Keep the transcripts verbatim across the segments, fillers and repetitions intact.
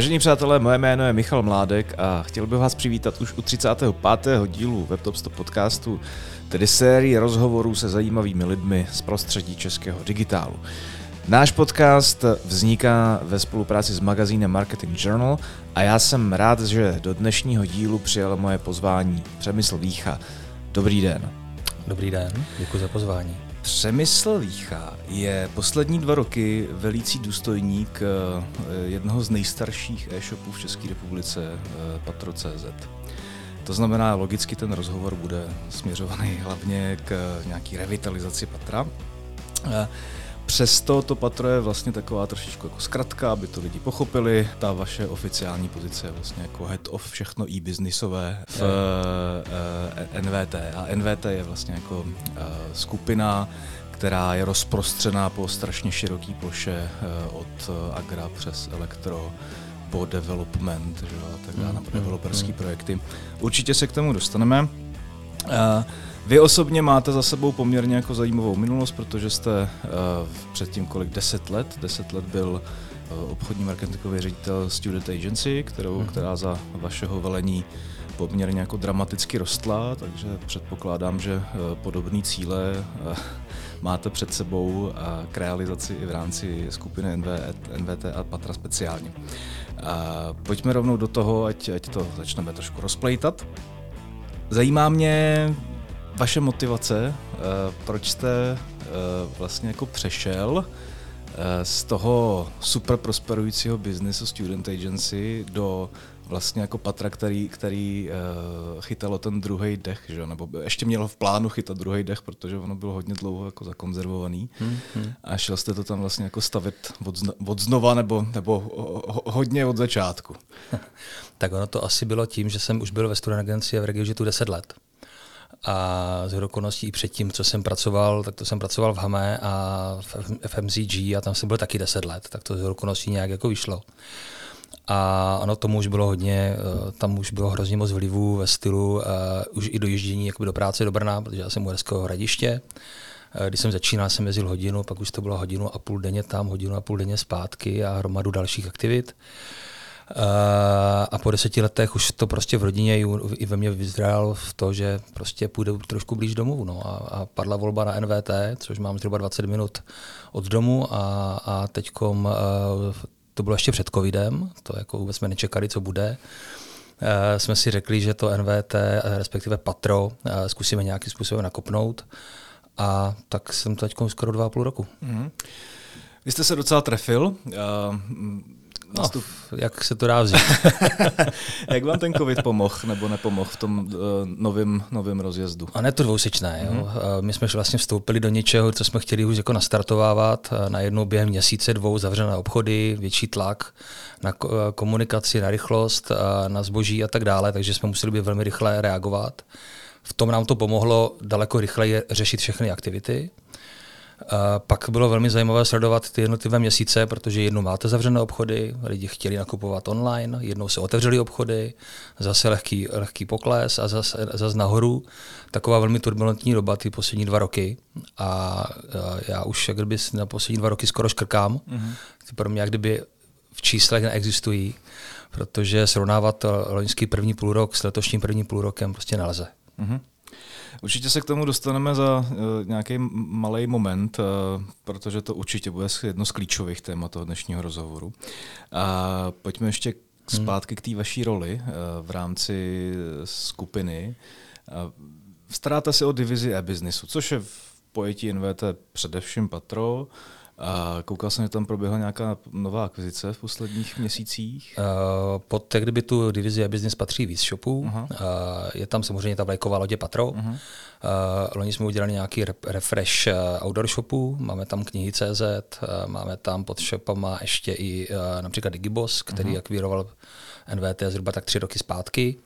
Vážení přátelé, moje jméno je Michal Mládek a chtěl bych vás přivítat už u třicátého pátého dílu WebTop sto podcastu, tedy sérii rozhovorů se zajímavými lidmi z prostředí českého digitálu. Náš podcast vzniká ve spolupráci s magazínem Marketing Journal a já jsem rád, že do dnešního dílu přijal moje pozvání Přemysl Vícha. Dobrý den. Dobrý den, děkuji za pozvání. Přemysl Vícha je poslední dva roky velící důstojník jednoho z nejstarších e-shopů v České republice, Patro tečka cé zet. To znamená, logicky ten rozhovor bude směřovaný hlavně k nějaký revitalizaci Patra. Přesto to Patro je vlastně taková trošičku jako zkratka, aby to lidi pochopili. Ta vaše oficiální pozice je vlastně jako head of všechno e-businessové v uh, N V T. A N V T je vlastně jako uh, skupina, která je rozprostřená po strašně široký ploše uh, od Agra přes elektro po development, že, a tak dále, nebo developerský projekty. Určitě se k tomu dostaneme. Uh, Vy osobně máte za sebou poměrně jako zajímavou minulost, protože jste uh, předtím kolik deset let, deset let byl uh, obchodní marketingový ředitel Student Agency, kterou, která za vašeho velení poměrně jako dramaticky rostla, takže předpokládám, že uh, podobné cíle uh, máte před sebou uh, k realizaci i v rámci skupiny N V T a Patra speciálně. Uh, pojďme rovnou do toho, ať, ať to začneme trošku rozplejtat. Zajímá mě vaše motivace, proč jste vlastně jako přešel z toho super prosperujícího biznesu Student Agency do vlastně jako Patra, který, který chytalo ten druhý dech, že? Nebo ještě mělo v plánu chytat druhý dech, protože ono bylo hodně dlouho jako zakonzervovaný hmm, hmm. a šel jste to tam vlastně jako stavit od, zno, od znova nebo, nebo hodně od začátku. Tak ono to asi bylo tím, že jsem už byl ve Student Agency a v RegioJetu deset let. A z dokonalostí i předtím, co jsem pracoval, tak to jsem pracoval v Hame a v F M C G a tam jsem byl taky deset let, tak to z dokonalostí nějak jako vyšlo. A ano, tomu už bylo hodně, tam už bylo hrozně moc vlivů ve stylu už i dojíždění jakoby do práce do Brna, protože já jsem u Uherského Hradiště. Když jsem začínal, jsem jezdil hodinu, pak už to bylo hodinu a půl denně tam, hodinu a půl denně zpátky a hromadu dalších aktivit. Uh, a po deseti letech už to prostě v rodině i ve mně vyzrál v to, že prostě půjde trošku blíž domů. No. A, a padla volba na N V T, což mám zhruba dvacet minut od domu a, a teďkom uh, to bylo ještě před covidem, to jako vůbec jsme nečekali, co bude. Uh, jsme si řekli, že to N V T, respektive Patro, uh, zkusíme nějakým způsobem nakopnout a tak jsem to teďkom skoro dva a půl roku. Mm. Vy jste se docela trefil. Uh, No, jak se to dá vzít? Jak vám ten covid pomohl nebo nepomohl v tom uh, novém novém rozjezdu? A ne to dvousečné. Mm-hmm. Jo. My jsme vlastně vstoupili do něčeho, co jsme chtěli už jako nastartovávat. Najednou během měsíce, dvou zavřené obchody, větší tlak na komunikaci, na rychlost, na zboží a tak dále, takže jsme museli být velmi rychle reagovat. V tom nám to pomohlo daleko rychleji řešit všechny aktivity. Uh, pak bylo velmi zajímavé sledovat ty jednotlivé měsíce, protože jednou máte zavřené obchody, lidi chtěli nakupovat online, jednou se otevřely obchody, zase lehký, lehký pokles a zase, zase nahoru. Taková velmi turbulentní doba ty poslední dva roky a uh, já už jak kdyby na poslední dva roky skoro škrkám, mm-hmm. ty pro mě jak kdyby v číslech neexistují, protože srovnávat loňský první půlrok s letošním prvním půlrokem prostě nelze. Mm-hmm. Určitě se k tomu dostaneme za uh, nějaký malý moment, uh, protože to určitě bude jedno z klíčových témat toho dnešního rozhovoru. A uh, pojďme ještě zpátky k té vaší roli uh, v rámci skupiny. Uh, staráte se o divizi e-businessu, což je v pojetí N V T především Patro. A koukal jsem, že tam proběhla nějaká nová akvizice v posledních měsících? Uh, pod jak kdyby tu divizi e-business patří víc shopů. Uh-huh. Uh, je tam samozřejmě ta vlajková lodě Patro. Uh-huh. Uh, loni jsme udělali nějaký re- refresh uh, outdoor shopů. Máme tam knihy tečka cé zet, uh, máme tam pod shopama ještě i uh, například Digiboss, který uh-huh. akvíroval N V T zhruba tak tři roky zpátky.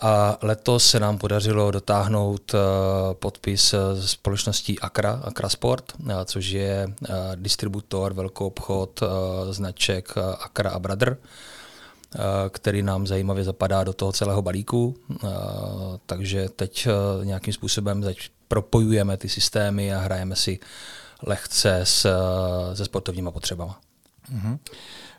A letos se nám podařilo dotáhnout podpis společností ACRA, ACRA Sport, což je distributor, velký obchod značek ACRA a Brother, který nám zajímavě zapadá do toho celého balíku. Takže teď nějakým způsobem propojujeme ty systémy a hrajeme si lehce se sportovníma potřebama. Mm-hmm.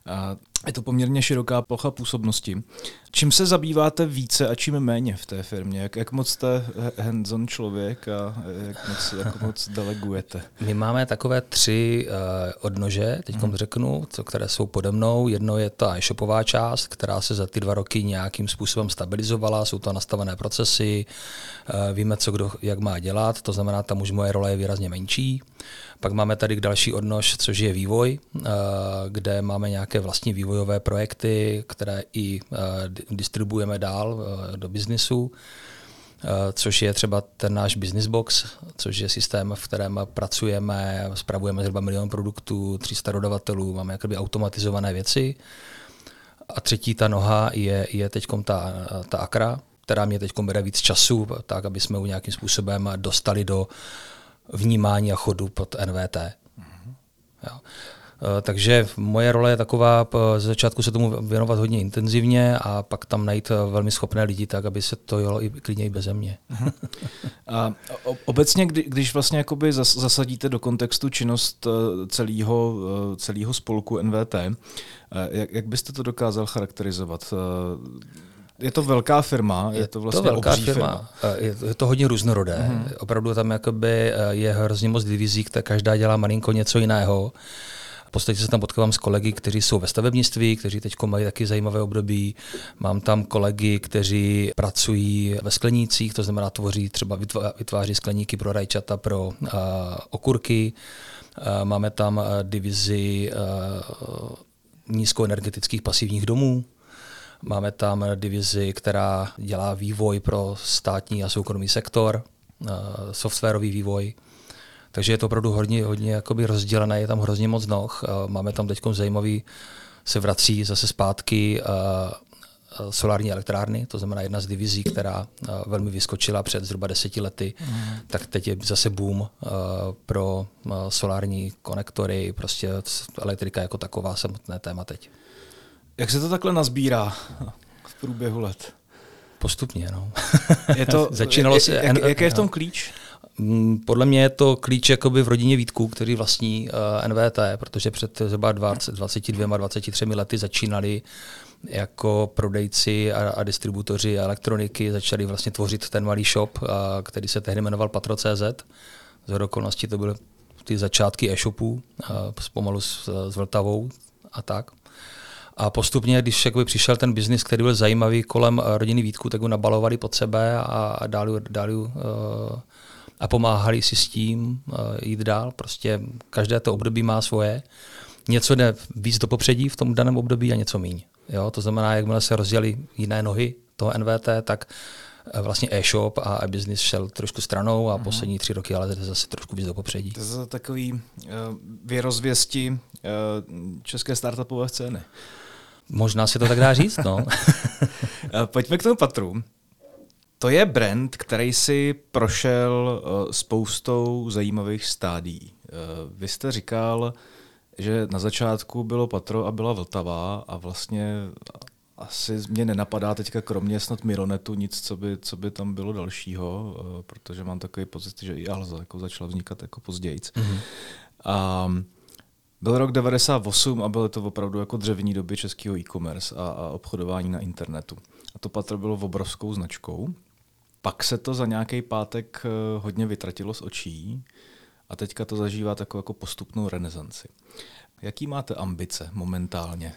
A Je to poměrně široká plocha působnosti. Čím se zabýváte více a čím méně v té firmě? Jak, jak moc jste hands-on člověk a jak moc, jak moc delegujete? My máme takové tři uh, odnože, teďkom hmm. řeknu, co, které jsou pode mnou. Jedno je ta e-shopová část, která se za ty dva roky nějakým způsobem stabilizovala, jsou to nastavené procesy, uh, víme, co kdo jak má dělat, to znamená, tam už moje role je výrazně menší. Pak máme tady další odnož, což je vývoj, uh, kde máme nějaké vlastní vývoj, bojové projekty, které i uh, distribuujeme dál uh, do biznisu, uh, což je třeba ten náš Business Box, což je systém, v kterém pracujeme, spravujeme zhruba milion produktů, tři sta dodavatelů, máme jakoby automatizované věci. A třetí ta noha je, je teďkom ta, ta ACRA, která mě teďkom bere víc času, tak aby jsme ho nějakým způsobem dostali do vnímání a chodu pod N V T. Mm-hmm. Jo. Takže moje role je taková, ze začátku se tomu věnovat hodně intenzivně a pak tam najít velmi schopné lidi tak, aby se to jelo i klidně i beze mě. A obecně, když vlastně jakoby zasadíte do kontextu činnost celého, celého spolku N V T, jak byste to dokázal charakterizovat? Je to velká firma, je to vlastně to velká obří firma. firma. Je to hodně různorodé. Hmm. Opravdu tam jakoby je hrozně moc divizí, tak každá dělá malinko něco jiného. V podstatě se tam potkávám s kolegy, kteří jsou ve stavebnictví, kteří teď mají taky zajímavé období. Mám tam kolegy, kteří pracují ve sklenících, to znamená tvoří třeba vytváří skleníky pro rajčata, pro uh, okurky. Uh, máme tam divizi uh, nízkoenergetických pasivních domů. Máme tam divizi, která dělá vývoj pro státní a soukromý sektor, uh, softwarový vývoj. Takže je to opravdu hodně, hodně jakoby rozdělené, je tam hrozně moc noh. Máme tam teď zajímavý, se vrací zase zpátky solární elektrárny, to znamená jedna z divizí, která velmi vyskočila před zhruba deseti lety, mm. tak teď je zase boom pro solární konektory, prostě elektrika jako taková samotné téma teď. Jak se to takhle nazbírá v průběhu let? Postupně, no. Je to, Začínalo jak, se, jak, jak, jaký je v tom klíč? Podle mě je to klíč jakoby v rodině Vítků, který vlastní uh, N V T, protože před zhruba dvacet, dvacet dva, dvacet tři lety začínali jako prodejci a, a distributoři elektroniky, začali vlastně tvořit ten malý shop, uh, který se tehdy jmenoval Patro tečka cé zet. Zhodou okolností to byly ty začátky e-shopů, uh, pomalu s, s Vltavou a tak. A postupně, když jakoby přišel ten biznis, který byl zajímavý kolem rodiny Vítků, tak ho nabalovali pod sebe a dali, dali uh, a pomáhali si s tím jít dál. Prostě každé to období má svoje. Něco jde víc do popředí v tom daném období a něco míň. Jo? To znamená, jakmile se rozdělí jiné nohy toho N V T, tak vlastně e-shop a e-business šel trošku stranou a poslední tři roky ale jde zase trošku víc do popředí. To je takový uh, věrozvěsti uh, české startupové scény. Možná se to tak dá říct, no. Pojďme k tomu Patru. To je brand, který si prošel spoustou zajímavých stádií. Vy jste říkal, že na začátku bylo Patro a byla Vltava a vlastně asi mě nenapadá teďka kromě snad Mironetu nic, co by, co by tam bylo dalšího, protože mám takový pocit, že i Alza jako začala vznikat jako pozdějc. Mm-hmm. A byl rok devadesát osm a bylo to opravdu jako dřevní doby českého e-commerce a, a obchodování na internetu. A to Patro bylo obrovskou značkou. Pak se to za nějaký pátek hodně vytratilo z očí a teďka to zažívá takovou jako postupnou renesanci. Jaký máte ambice momentálně?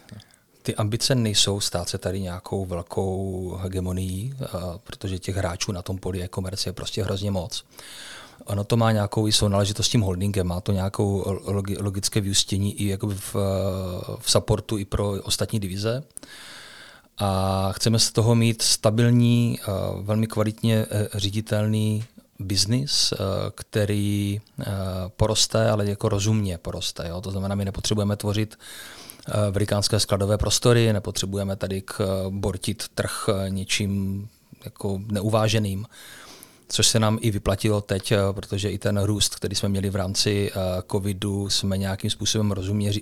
Ty ambice nejsou stát se tady nějakou velkou hegemonií, protože těch hráčů na tom poli e-commerce je prostě hrozně moc. Ono to má nějakou i sounáležitost s tím holdingem, má to nějakou logické vyústění i jakoby v, v supportu i pro ostatní divize. A chceme z toho mít stabilní, velmi kvalitně říditelný biznis, který poroste, ale jako rozumně poroste. Jo? To znamená, my nepotřebujeme tvořit velikánské skladové prostory, nepotřebujeme tady k bortit trh něčím jako neuváženým, což se nám i vyplatilo teď, protože i ten růst, který jsme měli v rámci covidu, jsme nějakým způsobem rozumně,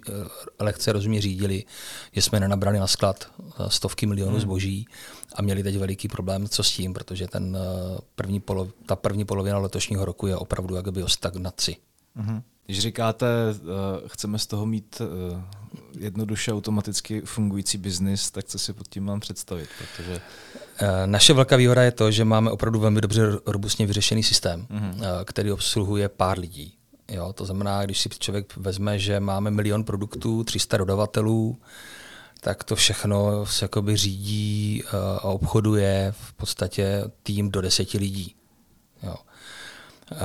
lehce rozumně řídili, že jsme nenabrali na sklad stovky milionů zboží a měli teď veliký problém, co s tím, protože ten první polo, ta první polovina letošního roku je opravdu jakoby o stagnaci. Mm-hmm. Když říkáte, uh, chceme z toho mít uh, jednoduše automaticky fungující biznis, tak co si pod tím mám představit? Protože... Naše velká výhoda je to, že máme opravdu velmi dobře robustně vyřešený systém, mm-hmm. který obsluhuje pár lidí. Jo, to znamená, když si člověk vezme, že máme milion produktů, tři sta dodavatelů, tak to všechno se jakoby řídí a obchoduje v podstatě tým do deseti lidí. Jo. Uh,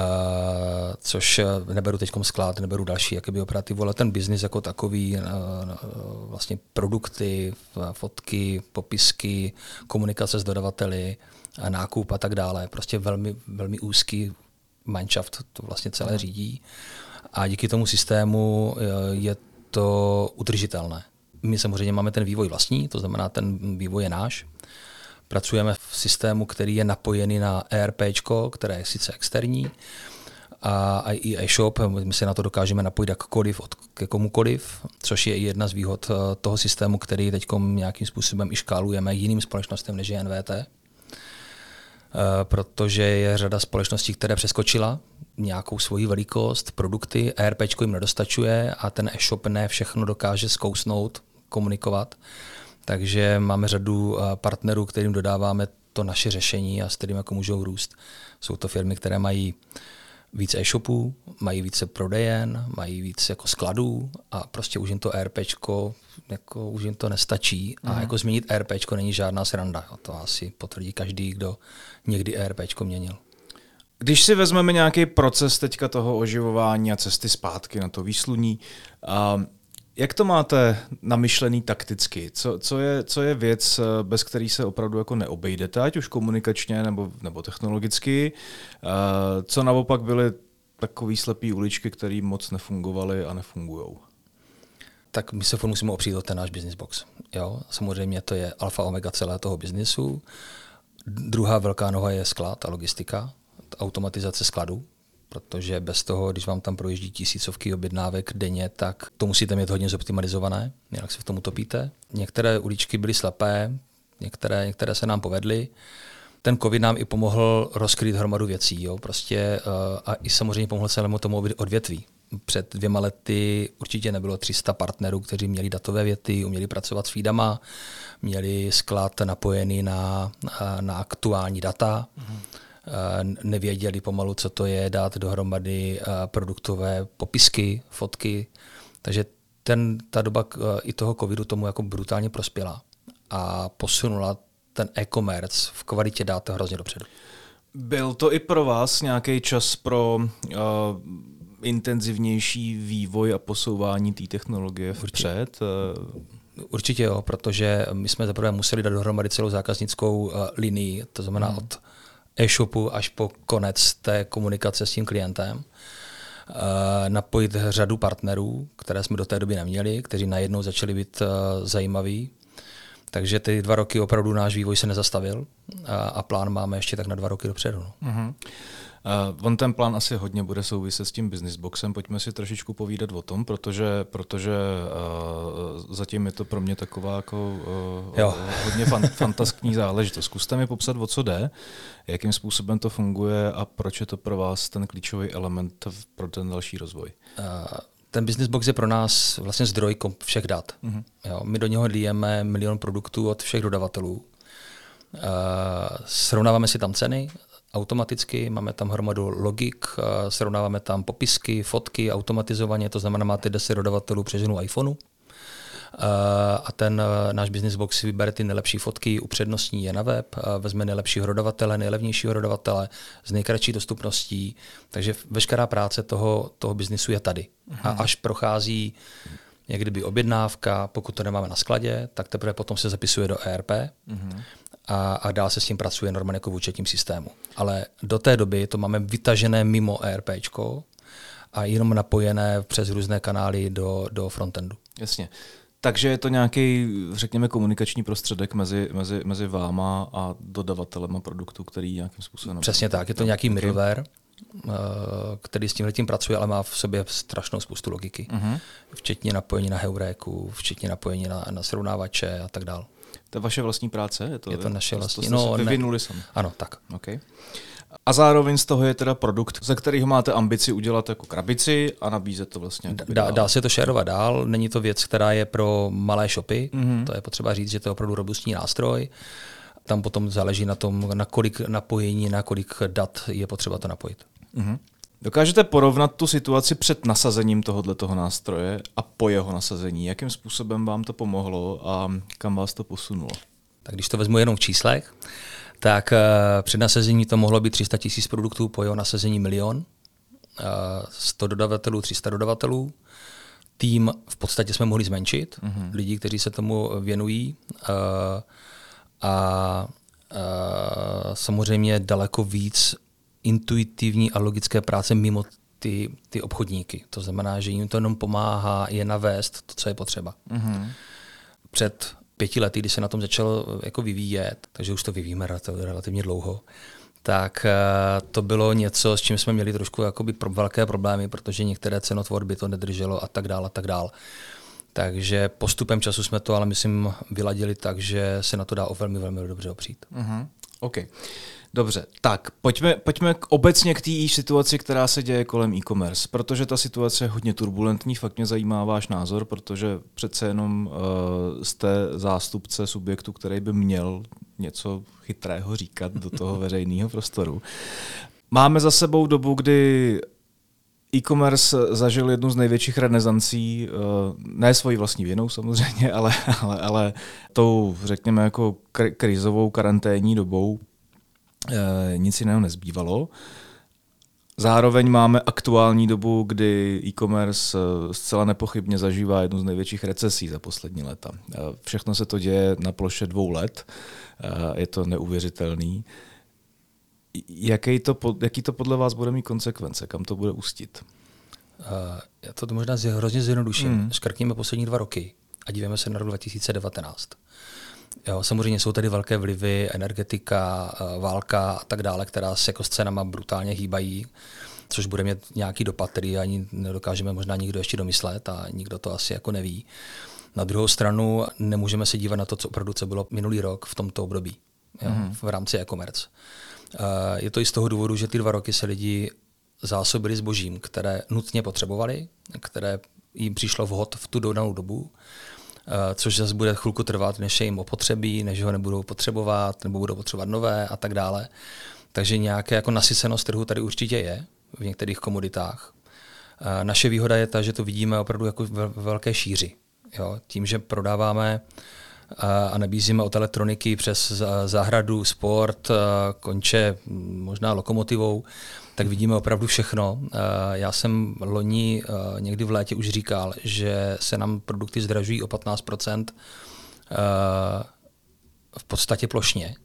což neberu teď sklad, neberu další jakoby operativu, ale ten biznis jako takový, uh, uh, vlastně produkty, fotky, popisky, komunikace s dodavateli, uh, nákup a tak dále. Prostě velmi, velmi úzký manšaft to vlastně celé řídí. A díky tomu systému uh, je to udržitelné. My samozřejmě máme ten vývoj vlastní, to znamená, ten vývoj je náš. Pracujeme v systému, který je napojený na E R P, které je sice externí, a i e-shop, my se na to dokážeme napojit jakkoliv, od ke komukoliv, což je i jedna z výhod toho systému, který teď nějakým způsobem i škálujeme jiným společnostem než je N V T, protože je řada společností, které přeskočila nějakou svoji velikost, produkty, E R P jim nedostačuje a ten e-shop ne všechno dokáže zkousnout, komunikovat. Takže máme řadu partnerů, kterým dodáváme to naše řešení a s kterým jako můžou růst. Jsou to firmy, které mají víc e-shopů, mají více prodejen, mají víc jako skladů a prostě už jim to ERPčko, jako už jim to nestačí. Aha. A jako změnit ERPčko není žádná sranda. A to asi potvrdí každý, kdo někdy ERPčko měnil. Když si vezmeme nějaký proces teďka toho oživování a cesty zpátky na to výsluní, a jak to máte namyšlený takticky? Co, co, je, co je věc, bez který se opravdu jako neobejdete, ať už komunikačně nebo, nebo technologicky? Co naopak byly takový slepý uličky, které moc nefungovaly a nefungujou? Tak my se musíme opřít o ten náš business box. Jo? Samozřejmě to je alfa omega celé toho biznisu. Druhá velká noha je sklad a logistika, automatizace skladu. Protože bez toho, když vám tam projíždí tisícovky objednávek denně, tak to musíte mít hodně zoptimalizované, jinak se v tom utopíte. Některé uličky byly slepé, některé, některé se nám povedly. Ten covid nám i pomohl rozkrýt hromadu věcí, jo, prostě, a i samozřejmě pomohl celému tomu odvětví. Před dvěma lety určitě nebylo tři sta partnerů, kteří měli datové věty, uměli pracovat s feedama, měli sklad napojený na, na aktuální data. Mhm. Nevěděli pomalu, co to je dát dohromady produktové popisky, fotky. Takže ten, ta doba i toho covidu tomu jako brutálně prospěla a posunula ten e-commerce v kvalitě dát hrozně dopředu. Byl to i pro vás nějaký čas pro uh, intenzivnější vývoj a posouvání té technologie vpřed? Určitě. Určitě jo, protože my jsme zaprvé museli dát dohromady celou zákaznickou uh, linii, to znamená hmm. od e-shopu až po konec té komunikace s tím klientem, napojit řadu partnerů, které jsme do té doby neměli, kteří najednou začali být zajímaví. Takže ty dva roky opravdu náš vývoj se nezastavil a plán máme ještě tak na dva roky dopředu. Mm-hmm. Uh, on ten plán asi hodně bude souviset s tím business boxem, pojďme si trošičku povídat o tom, protože, protože uh, zatím je to pro mě taková jako, uh, hodně fan- fantaskní záležitost. Zkuste mi popsat, o co jde, jakým způsobem to funguje a proč je to pro vás ten klíčový element pro ten další rozvoj. Uh, ten business box je pro nás vlastně zdroj všech dat. Uh-huh. Jo, my do něho lijeme milion produktů od všech dodavatelů. Uh, srovnáváme si tam ceny, automaticky, máme tam hromadu logik, srovnáváme tam popisky, fotky, automatizovaně, to znamená, máte deset dodavatelů přeženu iPhoneu a ten náš business box vybere ty nejlepší fotky, upřednostní je na web, vezme nejlepšího dodavatele, nejlevnějšího dodavatele s nejkratší dostupností, takže veškerá práce toho, toho biznisu je tady. Aha. A až prochází jak kdyby objednávka, pokud to nemáme na skladě, tak teprve potom se zapisuje do E R P, mm-hmm. a, a dál se s tím pracuje normálně jako v účetním systému. Ale do té doby to máme vytažené mimo ERPčko a jenom napojené přes různé kanály do, do frontendu. Jasně. Takže je to nějaký, řekněme, komunikační prostředek mezi, mezi, mezi váma a dodavatelem produktu, který nějakým způsobem... Přesně tak, je to nějaký middleware, který s tímhletím pracuje, ale má v sobě strašnou spoustu logiky. Uh-huh. Včetně napojení na Heuréku, včetně napojení na, na srovnávače a tak dál. To je vaše vlastní práce? Je to, je to naše vlastní. No, vyvinuli sami. Ano, tak. Okay. A zároveň z toho je teda produkt, za kterýho máte ambici udělat jako krabici a nabízet to vlastně. Dá, dá se to šerovat dál, není to věc, která je pro malé shopy, mm-hmm. to je potřeba říct, že to je opravdu robustní nástroj. Tam potom záleží na tom, na kolik napojení, na kolik dat je potřeba to napojit. Mm-hmm. Dokážete porovnat tu situaci před nasazením tohoto nástroje a po jeho nasazení? Jakým způsobem vám to pomohlo a kam vás to posunulo? Tak když to vezmu jenom v číslech, tak uh, před nasazení to mohlo být tři sta tisíc produktů, po jeho nasazení milion, uh, sto dodavatelů, tři sta dodavatelů. Tým v podstatě jsme mohli zmenšit, mm-hmm. lidí, kteří se tomu věnují. Uh, a uh, samozřejmě daleko víc intuitivní a logické práce mimo ty, ty obchodníky. To znamená, že jim to jenom pomáhá je navést to, co je potřeba. Mm-hmm. Před pěti lety, kdy se na tom začal jako vyvíjet, takže už to vyvíjíme relativně dlouho, tak to bylo něco, s čím jsme měli trošku jakoby velké problémy, protože některé cenotvorby to nedrželo a tak dál a tak dál. Takže postupem času jsme to, ale myslím, vyladili tak, že se na to dá o velmi, velmi dobře opřít. Mm-hmm. OK. Dobře, tak pojďme, pojďme k obecně k té situaci, která se děje kolem e-commerce, protože ta situace je hodně turbulentní, fakt mě zajímá váš názor, protože přece jenom uh, jste zástupce subjektu, který by měl něco chytrého říkat do toho veřejného prostoru. Máme za sebou dobu, kdy e-commerce zažil jednu z největších renesancí, ne svojí vlastní vinou samozřejmě, ale, ale, ale tou, řekněme, jako krizovou karanténní dobou. Nic jiného nezbývalo. Zároveň máme aktuální dobu, kdy e-commerce zcela nepochybně zažívá jednu z největších recesí za poslední léta. Všechno se to děje na ploše dvou let. Je to neuvěřitelný. Jaký to, jaký to podle vás bude mít konsekvence? Kam to bude ústit? Já to možná hrozně zjednoduším. Mm. Škrtněme poslední dva roky a dívejme se na rok dva tisíce devatenáct. Jo, samozřejmě jsou tady velké vlivy, energetika, válka a tak dále, která se jako s cenama brutálně hýbají, což bude mít nějaký dopad, který ani nedokážeme možná nikdo ještě domyslet a nikdo to asi jako neví. Na druhou stranu nemůžeme se dívat na to, co opravdu co bylo minulý rok v tomto období, jo, mm. v rámci e-commerce. Je to i z toho důvodu, že ty dva roky se lidi zásobili zbožím, které nutně potřebovali, které jim přišlo vhod v tu danou dobu, což zase bude chvilku trvat, než je jim opotřebí, než ho nebudou potřebovat, nebo budou potřebovat nové a tak dále. Takže nějaká jako nasycenost trhu tady určitě je v některých komoditách. Naše výhoda je ta, že to vidíme opravdu jako ve velké šíři. Jo? Tím, že prodáváme a nabízíme od elektroniky přes zahradu, sport, konče možná lokomotivou, tak vidíme opravdu všechno. Já jsem loni někdy v létě už říkal, že se nám produkty zdražují o patnáct procent v podstatě plošně,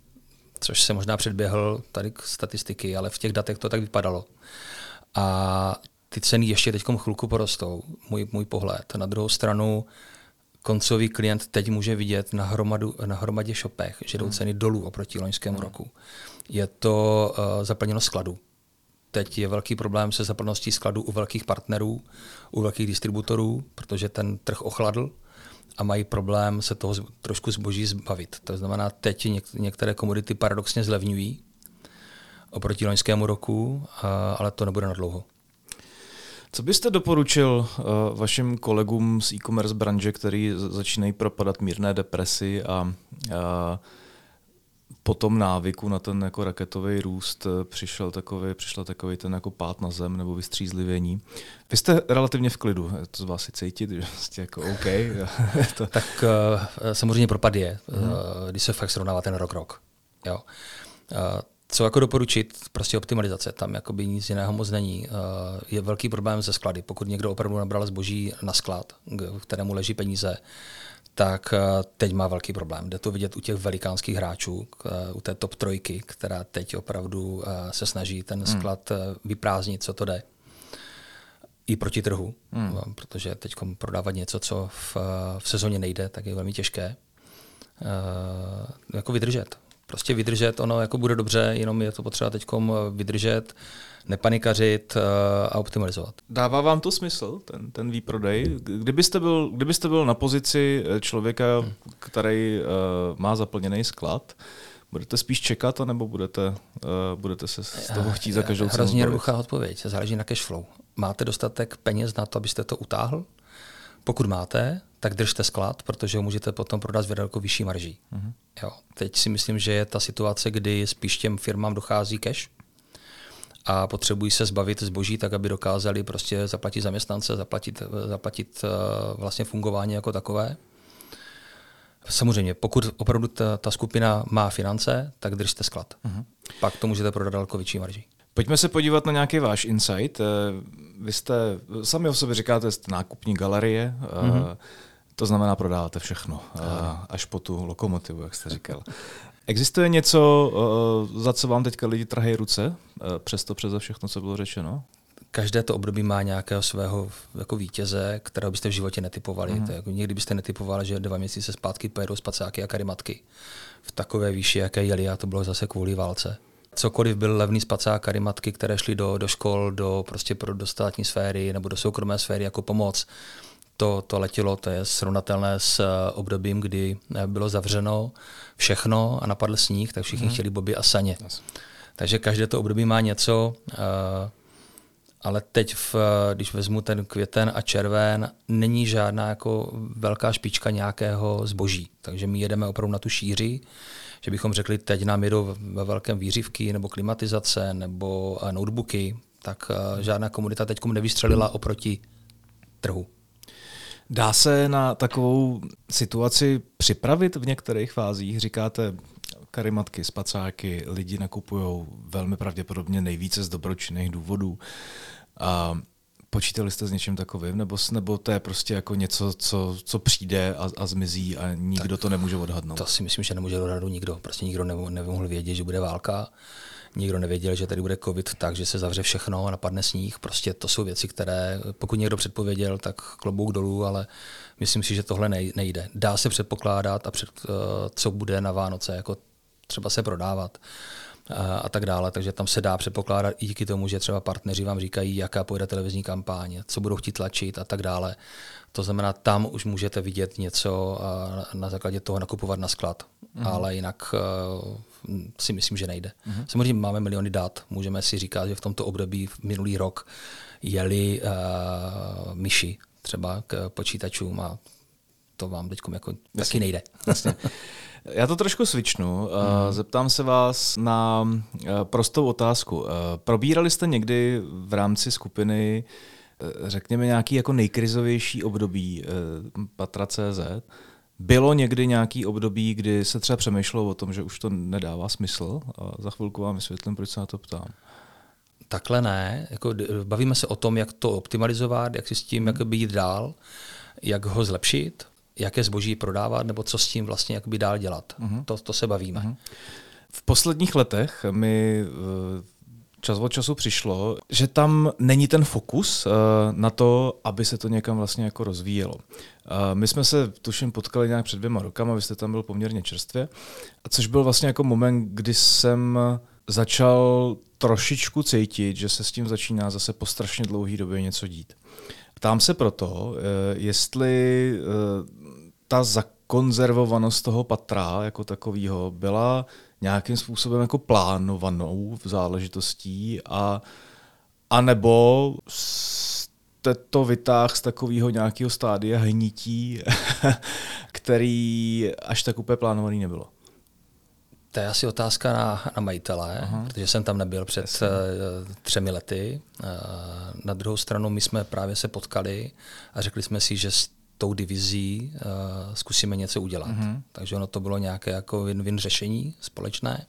což se možná předběhl tady k statistiky, ale v těch datech to tak vypadalo. A ty ceny ještě teď chvilku porostou, můj, můj pohled. Na druhou stranu koncový klient teď může vidět na, hromadu, na hromadě shopech, že jdou ceny dolů oproti loňskému roku. Je to uh, zaplněno skladu. Teď je velký problém se zaplností skladu u velkých partnerů, u velkých distributorů, protože ten trh ochladl a mají problém se toho trošku zboží zbavit. To znamená, teď některé komodity paradoxně zlevňují oproti loňskému roku, ale to nebude na dlouho. Co byste doporučil vašim kolegům z e-commerce branže, který začínají propadat mírné depresi a, a po tom návyku na ten jako raketový růst přišel takový, přišel takový ten jako pád na zem nebo vystřízlivění. Vy jste relativně v klidu, to z vás si cítit, že jste jako OK. to... Tak samozřejmě propad je, hmm. když se fakt srovnává ten rok rok. Jo. Co jako doporučit? Prostě optimalizace, tam jakoby nic jiného moc není. Je velký problém se sklady. Pokud někdo opravdu nabral zboží na sklad, kterému leží peníze, tak teď má velký problém. Jde to vidět u těch velikánských hráčů, u té top trojky, která teď opravdu se snaží ten sklad hmm. vyprázdnit, co to jde. I proti trhu, hmm. protože teď prodávat něco, co v, v sezóně nejde, tak je velmi těžké jako vydržet. prostě vydržet, ono jako bude dobře, jenom je to potřeba teďkom vydržet, nepanikařit a optimalizovat. Dává vám to smysl, ten, ten výprodej? Kdybyste byl, kdybyste byl na pozici člověka, který uh, má zaplněný sklad, budete spíš čekat, anebo budete, uh, budete se z toho chtít za každou cenu? Hrozně jednoduchá odpověď, záleží na cash flow. Máte dostatek peněz na to, abyste to utáhl? Pokud máte, tak držte sklad, protože ho můžete potom prodat s daleko vyšší marží. Uh-huh. Jo. Teď si myslím, že je ta situace, kdy spíš těm firmám dochází cash a potřebují se zbavit zboží tak, aby dokázali prostě zaplatit zaměstnance, zaplatit, zaplatit uh, vlastně fungování jako takové. Samozřejmě, pokud opravdu ta, ta skupina má finance, tak držte sklad. Uh-huh. Pak to můžete prodat daleko větší marží. Pojďme se podívat na nějaký váš insight. Vy jste, sami o sobě říkáte, jste nákupní galerie, mm-hmm. to znamená prodáváte všechno, až po tu lokomotivu, jak jste říkal. Existuje něco, za co vám teďka lidi trhají ruce, přesto přeze všechno, co bylo řečeno? Každé to období má nějakého svého jako vítěze, kterého byste v životě netypovali. Mm-hmm. Jako někdy byste netypovali, že dva měsíce zpátky pojedou spacáky a karimatky. V takové výši, jaké jeli, a to bylo zase kvůli válce. Cokoliv byl levný spacák, karimatky, které šly do, do škol, do, prostě pro, do státní sféry nebo do soukromé sféry jako pomoc, to, to letělo, to je srovnatelné s obdobím, kdy bylo zavřeno všechno a napadl sníh, tak všichni mm. chtěli boby a saně. Yes. Takže každé to období má něco, ale teď, v, když vezmu ten květen a červen, není žádná jako velká špička nějakého zboží, takže my jedeme opravdu na tu šíři, že bychom řekli, teď nám jedou ve velkém výřivky nebo klimatizace nebo notebooky, tak žádná komodita teď nevystřelila oproti trhu. Dá se na takovou situaci připravit v některých fázích? Říkáte, karimatky, spacáky, lidi nakupují velmi pravděpodobně nejvíce z dobročinných důvodů. A počítali jste s něčím takovým? Nebo, nebo to je prostě jako něco, co, co přijde a, a zmizí a nikdo tak to nemůže odhadnout? To si myslím, že nemůže odhadnout nikdo. Prostě nikdo nemohl vědět, že bude válka. Nikdo nevěděl, že tady bude covid, takže se zavře všechno a napadne sníh. Prostě to jsou věci, které pokud někdo předpověděl, tak klobouk dolů, ale myslím si, že tohle nejde. Dá se předpokládat, a před, co bude na Vánoce, jako třeba se prodávat a tak dále, takže tam se dá předpokládat i díky tomu, že třeba partneři vám říkají, jaká pojede televizní kampáně, co budou chtít tlačit a tak dále. To znamená, tam už můžete vidět něco a na základě toho nakupovat na sklad, mm. ale jinak uh, si myslím, že nejde. Mm. Samozřejmě máme miliony dat, můžeme si říkat, že v tomto období v minulý rok jeli uh, myši třeba k počítačům a to vám teď jako taky nejde. Jasně. Já to trošku switchnu. Zeptám se vás na prostou otázku. Probírali jste někdy v rámci skupiny, řekněme, nějaký jako nejkrizovější období Patra tečka cé zet? Bylo někdy nějaký období, kdy se třeba přemýšlelo o tom, že už to nedává smysl? Za chvilku vám vysvětlím, proč se na to ptám. Takhle ne. Jako, bavíme se o tom, jak to optimalizovat, jak si s tím jakoby jít dál, jak ho zlepšit, jaké zboží prodávat, nebo co s tím vlastně jakoby dál dělat. Uh-huh. To, to se bavíme. Uh-huh. V posledních letech mi čas od času přišlo, že tam není ten fokus na to, aby se to někam vlastně jako rozvíjelo. My jsme se, tuším, potkali nějak před dvěma rokama, vy jste tam byl poměrně čerstvě, což byl vlastně jako moment, kdy jsem začal trošičku cítit, že se s tím začíná zase po strašně dlouhý době něco dít. Ptám se proto, jestli ta zakonzervovanost toho patra jako takového byla nějakým způsobem jako plánovanou záležitostí a, a nebo jste to vytáhl z takového nějakého stádia hnití, který až tak úplně plánovaný nebylo. To je asi otázka na, na majitele, aha, protože jsem tam nebyl před Jasně. třemi lety. Na druhou stranu my jsme právě se potkali a řekli jsme si, že s tou divizí zkusíme něco udělat. Aha. Takže ono to bylo nějaké jako win-win řešení společné.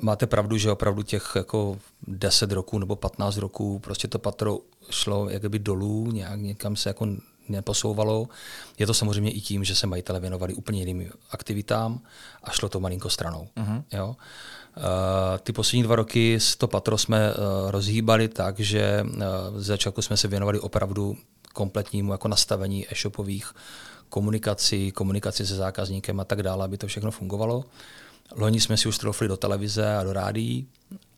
Máte pravdu, že opravdu těch jako deset roků nebo patnáct roků prostě to patro šlo jakoby dolů, nějak někam se jako neposouvalo. Je to samozřejmě i tím, že se majitele věnovali úplně jiným aktivitám a šlo to malinko stranou. Uh-huh. Jo? Uh, ty poslední dva roky to patro jsme uh, rozhýbali tak, že uh, z začátku jsme se věnovali opravdu kompletnímu jako nastavení e-shopových komunikací, komunikaci se zákazníkem a tak dále, aby to všechno fungovalo. Loni jsme si už troufli do televize a do rádií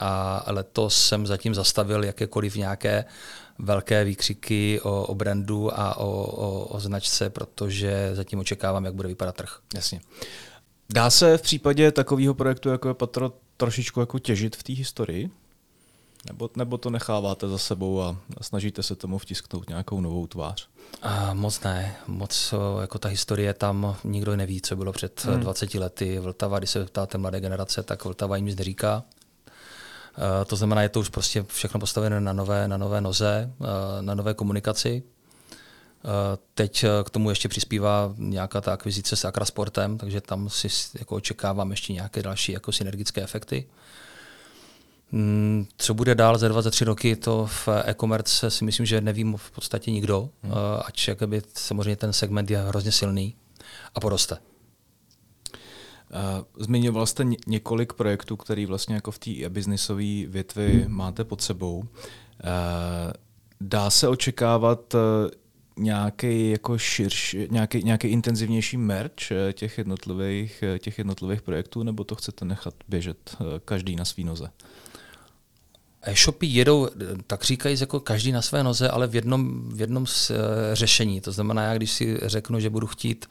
a letos jsem zatím zastavil jakékoliv nějaké velké výkřiky o, o brandu a o, o, o značce, protože zatím očekávám, jak bude vypadat trh. Jasně. Dá se v případě takového projektu, jako je Patro, trošičku jako těžit v té historii? Nebo, nebo to necháváte za sebou a snažíte se tomu vtisknout nějakou novou tvář? A moc ne. Moc jako ta historie tam nikdo neví, co bylo před hmm. dvaceti lety. Vltava, když se ptáte mladé generace, tak Vltava jim nic neříká. Uh, to znamená, je to už prostě všechno postavené na nové, na nové noze, uh, na nové komunikaci. Uh, teď k tomu ještě přispívá nějaká ta akvizice s ACRA Sportem, takže tam si jako očekávám ještě nějaké další jako synergické efekty. Co bude dál za dva, za tři roky, to v e-commerce si myslím, že nevím v podstatě nikdo, hmm. ač jakoby, samozřejmě ten segment je hrozně silný a poroste. Zmiňoval jste několik projektů, který vlastně jako v té businessové větvi hmm. máte pod sebou. Dá se očekávat nějaký jako širší, nějaký, nějaký intenzivnější merch těch jednotlivých, těch jednotlivých projektů, nebo to chcete nechat běžet každý na svý noze? E-shopy jedou, tak říkají, jako každý na své noze, ale v jednom, v jednom z, e, řešení. To znamená, já když si řeknu, že budu chtít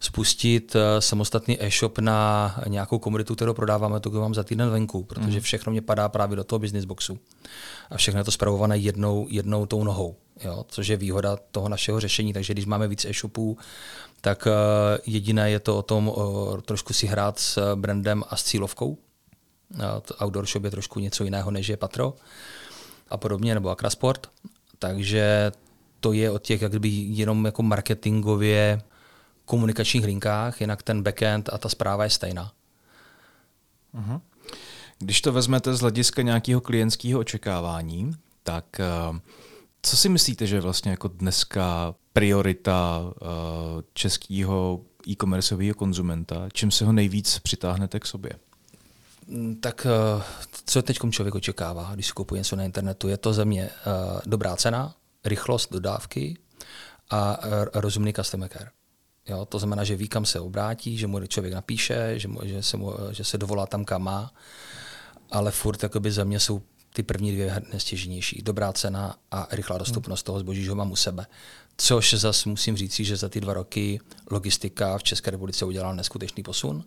spustit e, samostatný e-shop na nějakou komoditu, kterou prodáváme, to mám za týden venku, protože všechno mě padá právě do toho business boxu. A všechno je to spravované jednou, jednou tou nohou, jo? Což je výhoda toho našeho řešení. Takže když máme víc e-shopů, tak e, jediné je to o tom o, trošku si hrát s brandem a s cílovkou. Outdoor shop je trošku něco jiného, než je Patro a podobně, nebo ACRA Sport. Takže to je od těch jak kdyby jenom jako marketingově komunikačních linkách, jinak ten backend a ta zpráva je stejná. Když to vezmete z hlediska nějakého klientského očekávání, tak co si myslíte, že je vlastně jako dneska priorita českého e-commerceového konzumenta? Čím se ho nejvíc přitáhnete k sobě? Tak co teď člověk očekává, když si kupuje něco na internetu? Je to za mě dobrá cena, rychlost dodávky a rozumný customer care. Jo, to znamená, že ví, kam se obrátí, že mu člověk napíše, že, mu, že, se, mu, že se dovolá tam, kam má, ale furt jakoby za mě jsou ty první dvě nestěžnější. Dobrá cena a rychlá dostupnost toho zboží, že ho mám u sebe. Což zase musím říct, že za ty dva roky logistika v České republice udělala neskutečný posun.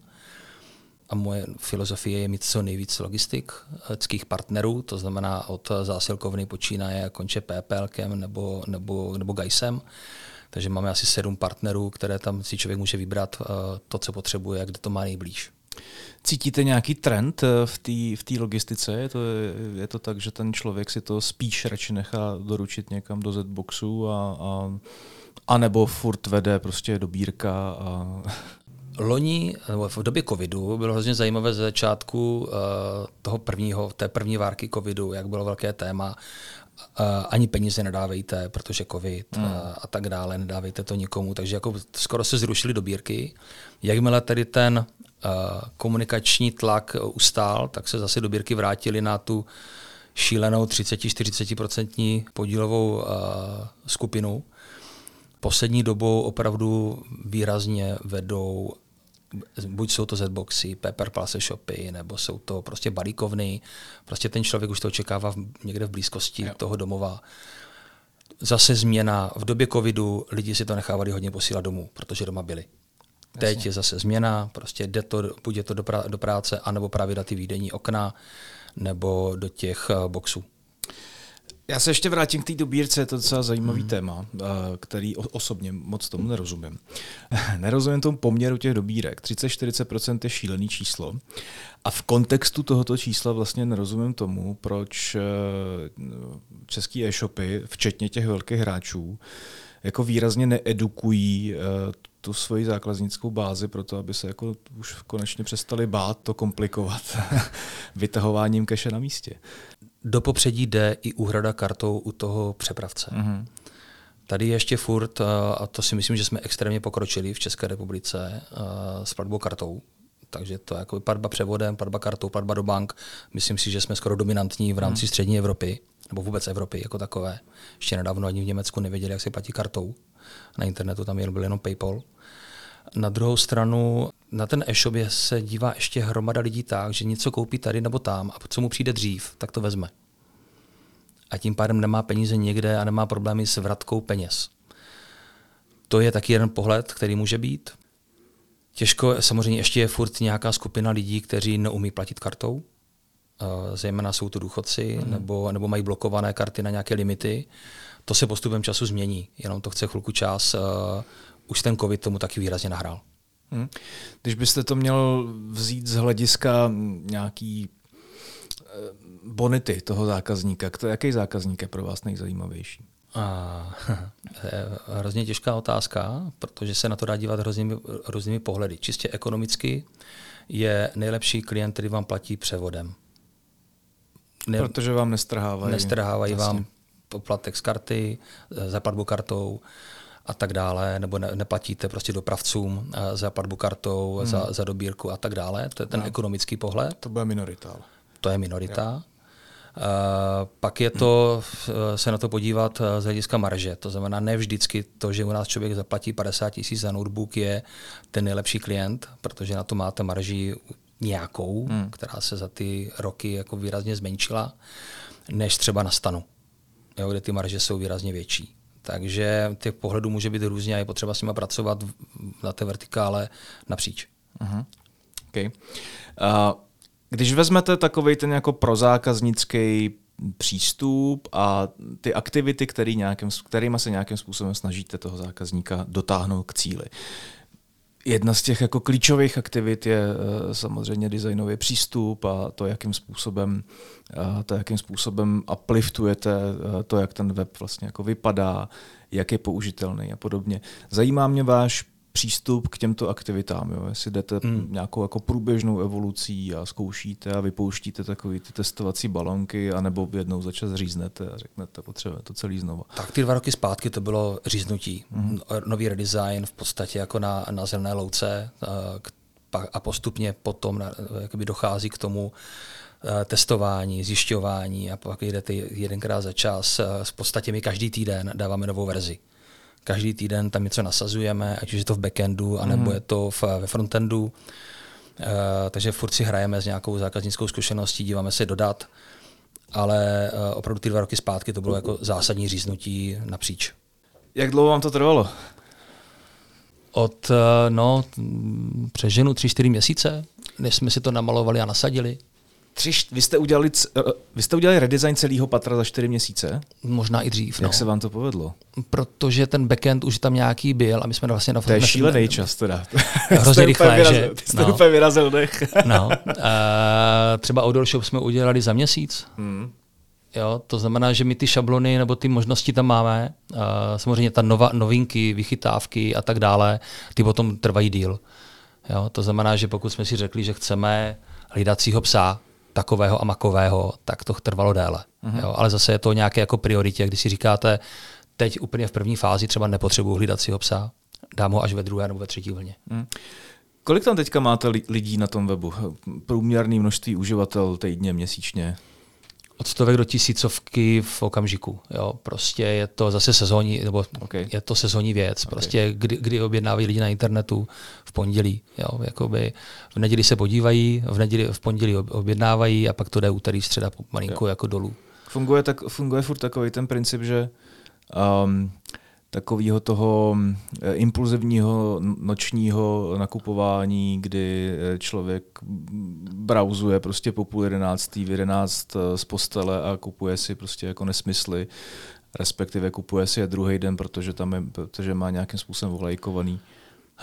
A moje filozofie je mít co nejvíc logistických partnerů, to znamená od zásilkovny počínaje konče PPLkem nebo, nebo, nebo Gaisem. Takže máme asi sedm partnerů, které tam si člověk může vybrat to, co potřebuje, kde to má nejblíž. Cítíte nějaký trend v té v té logistice? Je to, je to tak, že ten člověk si to spíš radši nechá doručit někam do Z-boxu a, a, a nebo furt vede prostě do bírka a... Loni, nebo v době covidu, bylo hrozně zajímavé ze začátku toho prvního, té první várky covidu, jak bylo velké téma. Ani peníze nedávejte, protože covid hmm. a tak dále, nedávejte to nikomu. Takže jako skoro se zrušily dobírky. Jakmile tedy ten komunikační tlak ustál, tak se zase dobírky vrátily na tu šílenou třicet až čtyřicet procent podílovou skupinu. Poslední dobou opravdu výrazně vedou, buď jsou to Z-boxy, paper place shopy, nebo jsou to prostě balíkovny. Prostě ten člověk už to očekává někde v blízkosti jo. toho domova. Zase změna. V době covidu lidi si to nechávali hodně posílat domů, protože doma byli. Jasně. Teď je zase změna, prostě jde to, buď je to do, pra- do práce, anebo právě na ty výdejní okna, nebo do těch boxů. Já se ještě vrátím k té dobírce, je to docela zajímavý mm. téma, který osobně moc tomu nerozumím. Nerozumím tomu poměru těch dobírek. třicet až čtyřicet procent je šílený číslo. A v kontextu tohoto čísla vlastně nerozumím tomu, proč české e-shopy, včetně těch velkých hráčů, jako výrazně needukují tu svoji zákaznickou bázi pro to, aby se jako už konečně přestali bát to komplikovat vytahováním keše na místě. Do popředí jde i úhrada kartou u toho přepravce. Mm-hmm. Tady ještě furt, a to si myslím, že jsme extrémně pokročili v České republice s platbou kartou. Takže to je jako platba převodem, platba kartou, platba do bank. Myslím si, že jsme skoro dominantní v rámci hmm. střední Evropy, nebo vůbec Evropy jako takové. Ještě nedávno ani v Německu nevěděli, jak se platí kartou. Na internetu tam byl jenom PayPal. Na druhou stranu, na ten e-shop se dívá ještě hromada lidí tak, že něco koupí tady nebo tam a co mu přijde dřív, tak to vezme. A tím pádem nemá peníze někde a nemá problémy s vratkou peněz. To je taky jeden pohled, který může být. Těžko, samozřejmě ještě je furt nějaká skupina lidí, kteří neumí platit kartou. Zejména jsou to důchodci, mm. nebo, nebo mají blokované karty na nějaké limity. To se postupem času změní, jenom to chce chvilku čas. Už ten covid tomu taky výrazně nahrál. Hmm. Když byste to měl vzít z hlediska nějaký bonity toho zákazníka, jaký zákazník je pro vás nejzajímavější? A, hrozně těžká otázka, protože se na to dá dívat hroznými, různými pohledy. Čistě ekonomicky je nejlepší klient, který vám platí převodem. Ne, protože vám nestrhávají. Nestrhávají jasně. vám poplatek z karty, za platbu kartou a tak dále, nebo ne, neplatíte prostě dopravcům za platbu kartou, hmm. za, za dobírku a tak dále. To je ten no. ekonomický pohled. To bude minorita. Ale. To je minorita. Ja. Uh, pak je to uh, se na to podívat z hlediska marže. To znamená, ne vždycky to, že u nás člověk zaplatí padesát tisíc za notebook, je ten nejlepší klient, protože na to máte marži nějakou, hmm. která se za ty roky jako výrazně zmenšila, než třeba na stanu, jo, kde ty marže jsou výrazně větší. Takže těch pohledů může být různě a je potřeba s nima pracovat na té vertikále napříč. Uh-huh. Okay. Uh, když vezmete takovej ten jako prozákaznický přístup a ty aktivity, který nějakým, kterýma se nějakým způsobem snažíte toho zákazníka dotáhnout k cíli. Jedna z těch jako klíčových aktivit je uh, samozřejmě designový přístup a to, jakým způsobem, uh, to, jakým způsobem upliftujete uh, to, jak ten web vlastně jako vypadá, jak je použitelný a podobně. Zajímá mě váš přístup k těmto aktivitám. Jo? Jestli jdete mm. nějakou jako průběžnou evolucí a zkoušíte a vypouštíte takový ty testovací balonky, anebo jednou za čas říznete a řeknete, potřebujeme to celý znova. Tak ty dva roky zpátky to bylo říznutí. Mm. Nový redesign v podstatě jako na, na zelené louce a postupně potom jakoby dochází k tomu testování, zjišťování a pak jdete jedenkrát za čas. V podstatě my každý týden dáváme novou verzi. Každý týden tam něco nasazujeme, ať už je to v backendu, anebo je to v, ve frontendu. E, takže furt si hrajeme s nějakou zákaznickou zkušeností, díváme se dodat, ale e, opravdu ty dva roky zpátky to bylo jako zásadní říznutí napříč. Jak dlouho vám to trvalo? Od, no, přeženu tři, čtyři měsíce, než jsme si to namalovali a nasadili. Tři, vy, jste udělali, vy jste udělali redesign celého patra za čtyři měsíce? Možná i dřív. Jak no. se vám to povedlo? Protože ten backend už tam nějaký byl a my jsme vlastně... To je šílený čas teda. Hrozně rychle. Že... Jste no. úplně vyrazil dech. No. Uh, třeba Outdoor Shop jsme udělali za měsíc. Hmm. Jo, to znamená, že my ty šablony nebo ty možnosti tam máme. Uh, samozřejmě ta nova, novinky, vychytávky a tak dále, ty potom trvají díl. Jo, to znamená, že pokud jsme si řekli, že chceme hlídacího psa, takového a makového, tak to trvalo déle. Uh-huh. Jo, ale zase je to nějaké jako prioritě, když si říkáte, teď úplně v první fázi třeba nepotřebuji hlídacího psa, dám ho až ve druhé nebo ve třetí vlně. Hmm. Kolik tam teďka máte lidí na tom webu? Průměrný množství uživatel týdně, měsíčně? Od stovek do tisícovky v okamžiku. Jo, prostě je to zase sezónní, nebo okay. je to sezónní věc. Prostě okay. kdy, kdy objednávají lidi na internetu v pondělí. Jo, jakoby v neděli se podívají, v neděli v pondělí objednávají a pak to jde úterý, středa malinko jo. jako dolů. Funguje tak funguje furt takový ten princip, že um, takového toho impulzivního nočního nakupování, kdy člověk brauzuje prostě po půl jedenáctý, v jedenáct z postele a kupuje si prostě jako nesmysly, respektive kupuje si je druhý den, protože tam je, protože má nějakým způsobem volejkovaný.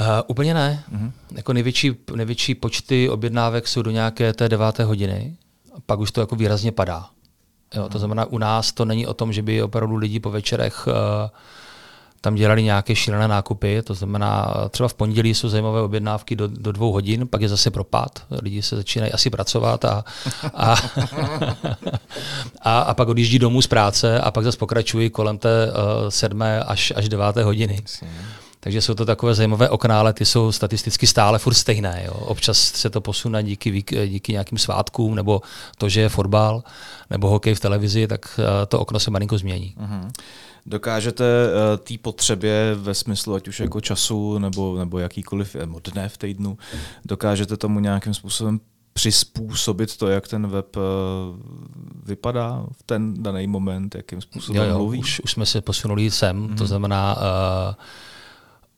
Uh, úplně ne. Uh-huh. Jako největší, největší počty objednávek jsou do nějaké té deváté hodiny, pak už to jako výrazně padá. Jo, to znamená, u nás to není o tom, že by opravdu lidi po večerech uh, tam dělali nějaké šílené nákupy, to znamená, třeba v pondělí jsou zajímavé objednávky do, do dvou hodin, pak je zase propad, lidi se začínají asi pracovat a, a, a, a pak odjíždí domů z práce a pak zase pokračují kolem té uh, sedmé až, až deváté hodiny. Takže jsou to takové zajímavé okna, ale ty jsou statisticky stále furt stejné. Jo. Občas se to posune díky, díky nějakým svátkům, nebo to, že je fotbal, nebo hokej v televizi, tak to okno se malinko změní. Uhum. Dokážete uh, té potřebě ve smyslu, ať už jako času, nebo, nebo jakýkoliv nebo dne v týdnu, dokážete tomu nějakým způsobem přizpůsobit to, jak ten web vypadá v ten daný moment, jakým způsobem jo, jo, mluví? Už, už jsme se posunuli sem, mm-hmm. to znamená, uh,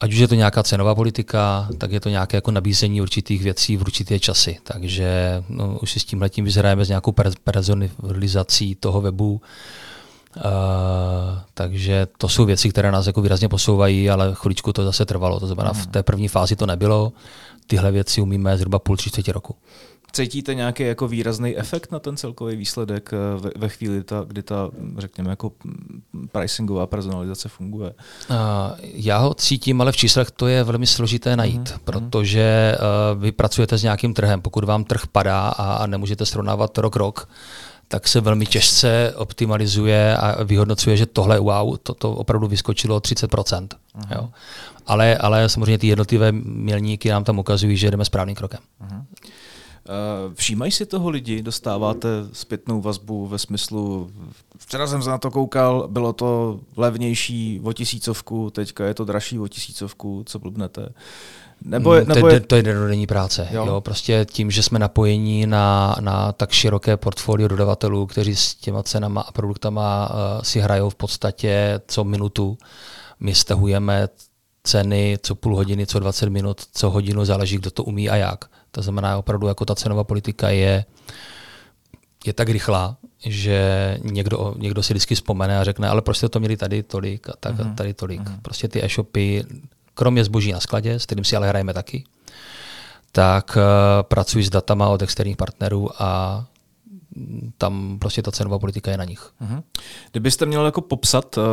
ať už je to nějaká cenová politika, tak je to nějaké jako nabízení určitých věcí v určité časy. Takže no, už si s tímhletím vyzrajeme s nějakou personalizací toho webu. Uh, takže to jsou věci, které nás jako výrazně posouvají, ale chviličku to zase trvalo. To znamená, mm-hmm. v té první fázi to nebylo. Tyhle věci umíme zhruba půl třiceti roku. Cítíte nějaký jako výrazný efekt na ten celkový výsledek ve, ve chvíli, ta, kdy ta, řekněme, jako pricingová personalizace funguje? Uh, já ho cítím, ale v číslech to je velmi složité najít, mm-hmm. protože uh, vy pracujete s nějakým trhem. Pokud vám trh padá a, a nemůžete srovnávat rok rok, tak se velmi těžce optimalizuje a vyhodnocuje, že tohle wow, to, to opravdu vyskočilo třicet procent. Jo. Ale, ale samozřejmě ty jednotlivé milníky nám tam ukazují, že jdeme správným krokem. Aha. Všímají si toho lidi? Dostáváte zpětnou vazbu ve smyslu, včera jsem se na to koukal, bylo to levnější o tisícovku, teďka je to dražší o tisícovku, co blbnete? Nebo je, nebo je... To je denní práce. Jo. Jo, prostě tím, že jsme napojeni na, na tak široké portfolio dodavatelů, kteří s těma cenama a produktama uh, si hrajou v podstatě co minutu. My stahujeme ceny co půl hodiny, co dvacet minut, co hodinu, záleží, kdo to umí a jak. To znamená, opravdu jako ta cenová politika je, je tak rychlá, že někdo, někdo si vždycky vzpomene a řekne, ale prostě to měli tady tolik a tak, mm-hmm. tady tolik. Mm-hmm. Prostě ty e-shopy, kromě zboží na skladě, s kterým si ale hrajeme taky, tak uh, pracuji s datama od externích partnerů a tam prostě ta cenová politika je na nich. Uh-huh. Kdybyste měl jako popsat uh,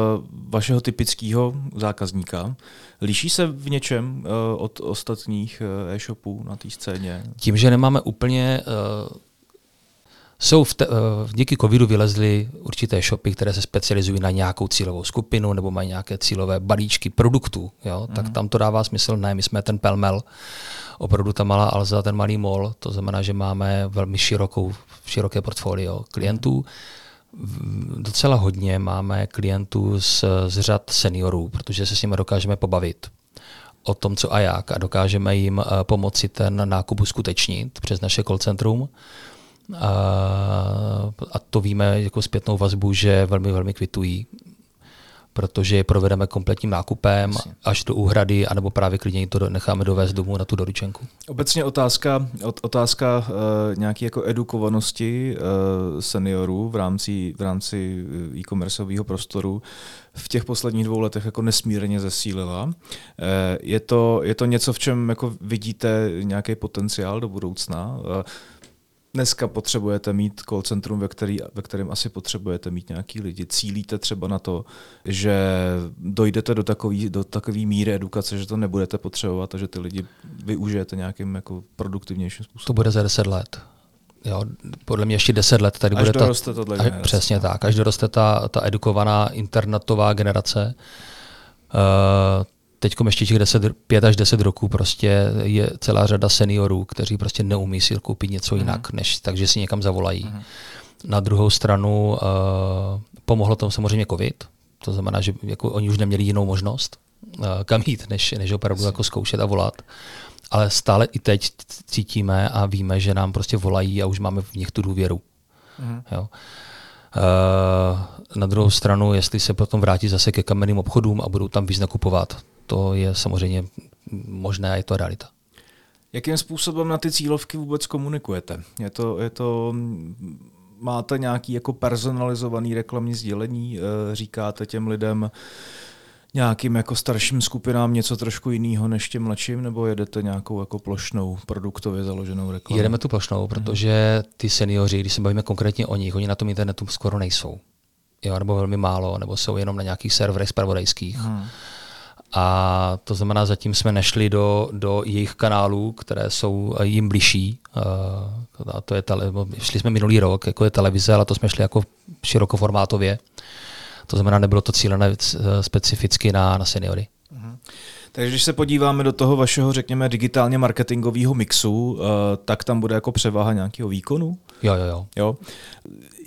vašeho typického zákazníka, liší se v něčem uh, od ostatních uh, e-shopů na té scéně? Tím, že nemáme úplně... Uh, Jsou v te, díky covidu vylezly určité shopy, které se specializují na nějakou cílovou skupinu nebo mají nějaké cílové balíčky produktů. Jo? Mm. Tak tam to dává smysl. Ne, my jsme ten pelmel, opravdu ta malá Alza, ten malý mall. To znamená, že máme velmi širokou, široké portfolio klientů. Docela hodně máme klientů z, z řad seniorů, protože se s nimi dokážeme pobavit o tom, co a jak. A dokážeme jim pomoci ten nákup uskutečnit přes naše call centrum. A to víme jako zpětnou vazbu, že velmi, velmi kvitují, protože je provedeme kompletním nákupem až do úhrady, anebo právě klidně to necháme dovést domů na tu doručenku. Obecně otázka, otázka nějaké jako edukovanosti seniorů v rámci, v rámci e-commerceového prostoru v těch posledních dvou letech jako nesmírně zesílila. Je to, je to něco, v čem jako vidíte nějaký potenciál do budoucna? Dneska potřebujete mít call centrum, ve, který, ve kterém asi potřebujete mít nějaký lidi. Cílíte třeba na to, že dojdete do takové do takový míry edukace, že to nebudete potřebovat a že ty lidi využijete nějakým jako produktivnějším způsobem? To bude za deset let. Jo, podle mě ještě deset let tady až bude doroste ta, až, přesně tak. Až doroste ta, ta edukovaná internetová generace. Uh, Teď ještě těch pět až deset roků prostě je celá řada seniorů, kteří prostě neumí si koupit něco jinak, uh-huh. než takže si někam zavolají. Uh-huh. Na druhou stranu uh, pomohlo tomu samozřejmě covid. To znamená, že jako oni už neměli jinou možnost uh, kam jít, než, než opravdu jako zkoušet a volat. Ale stále i teď cítíme a víme, že nám prostě volají a už máme v nich tu důvěru. Uh-huh. Jo. Uh, na druhou stranu, jestli se potom vrátí zase ke kamenným obchodům a budou tam víc nakupovat, to je samozřejmě možné a je to realita. Jakým způsobem na ty cílovky vůbec komunikujete? Je to, je to, máte nějaké jako personalizované reklamní sdělení? Říkáte těm lidem, nějakým jako starším skupinám něco trošku jiného než těm mladším, nebo jedete nějakou jako plošnou, produktově založenou reklamu? Jedeme tu plošnou, protože ty seniori, když se bavíme konkrétně o nich, oni na tom internetu skoro nejsou. Jo, nebo velmi málo, nebo jsou jenom na nějakých serverech zpravodajských. Hmm. A to znamená, zatím jsme nešli do, do jejich kanálů, které jsou jim bližší. Uh, to je tele- šli jsme minulý rok, jako je televize, ale to jsme šli jako širokoformátově. To znamená, nebylo to cílené specificky na, na seniory. Takže když se podíváme do toho vašeho, řekněme, digitálně marketingového mixu, tak tam bude jako převaha nějakého výkonu? Jo, jo, jo. jo.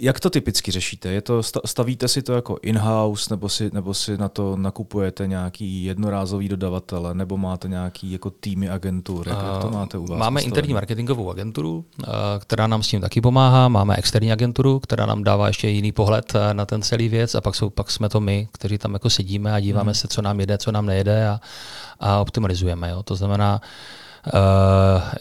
Jak to typicky řešíte? Je to, stavíte si to jako in-house, nebo si, nebo si na to nakupujete nějaký jednorázový dodavatele, nebo máte nějaký jako týmy agentur? Jak, jak to máte u vás? Máme interní marketingovou agenturu, která nám s tím taky pomáhá, máme externí agenturu, která nám dává ještě jiný pohled na ten celý věc a pak, jsou, pak jsme to my, kteří tam jako sedíme a díváme hmm. se, co nám jede, co nám nejede a, a optimalizujeme. Jo? To znamená, Uh,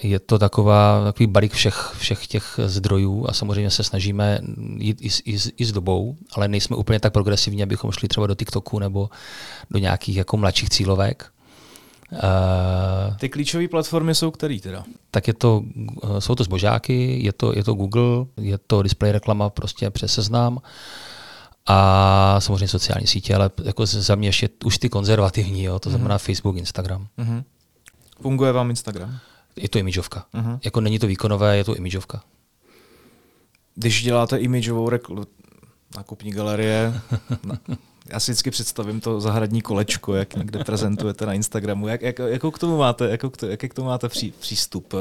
je to taková, takový balík všech, všech těch zdrojů a samozřejmě se snažíme jít i s, i, s, i s dobou, ale nejsme úplně tak progresivní, abychom šli třeba do TikToku nebo do nějakých jako mladších cílovek. Uh, Ty klíčové platformy jsou který teda? Tak je to, jsou to zbožáky, je to, je to Google, je to display reklama prostě přes Seznam. A samozřejmě sociální sítě, ale jako za mě ještě už ty konzervativní, jo, to znamená mm-hmm. Facebook, Instagram. Mm-hmm. Funguje vám Instagram? Je to imidžovka. Uh-huh. Jako není to výkonové, je to imidžovka. Když děláte imidžovou rekl... nákupní galerie, na... já si vždycky představím to zahradní kolečko, jak někde prezentujete na Instagramu. Jak, jak, jakou k tomu máte, jakou k to, jaký k tomu máte pří, přístup?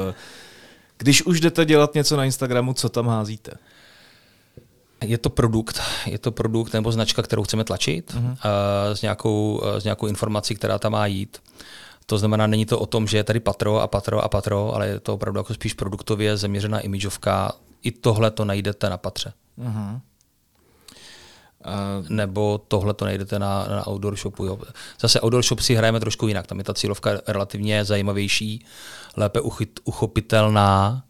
Když už jdete dělat něco na Instagramu, co tam házíte? Je to produkt, je to produkt nebo značka, kterou chceme tlačit uh-huh. uh, s, nějakou, uh, s nějakou informací, která tam má jít. To znamená, není to o tom, že je tady patro a patro a patro, ale je to opravdu jako spíš produktově zaměřená imidžovka. I tohle to najdete na patře. Uh-huh. Uh... Nebo tohle to najdete na, na outdoor shopu. Jo. Zase outdoor shop si hrajeme trošku jinak. Tam je ta cílovka relativně zajímavější, lépe uchyt, uchopitelná,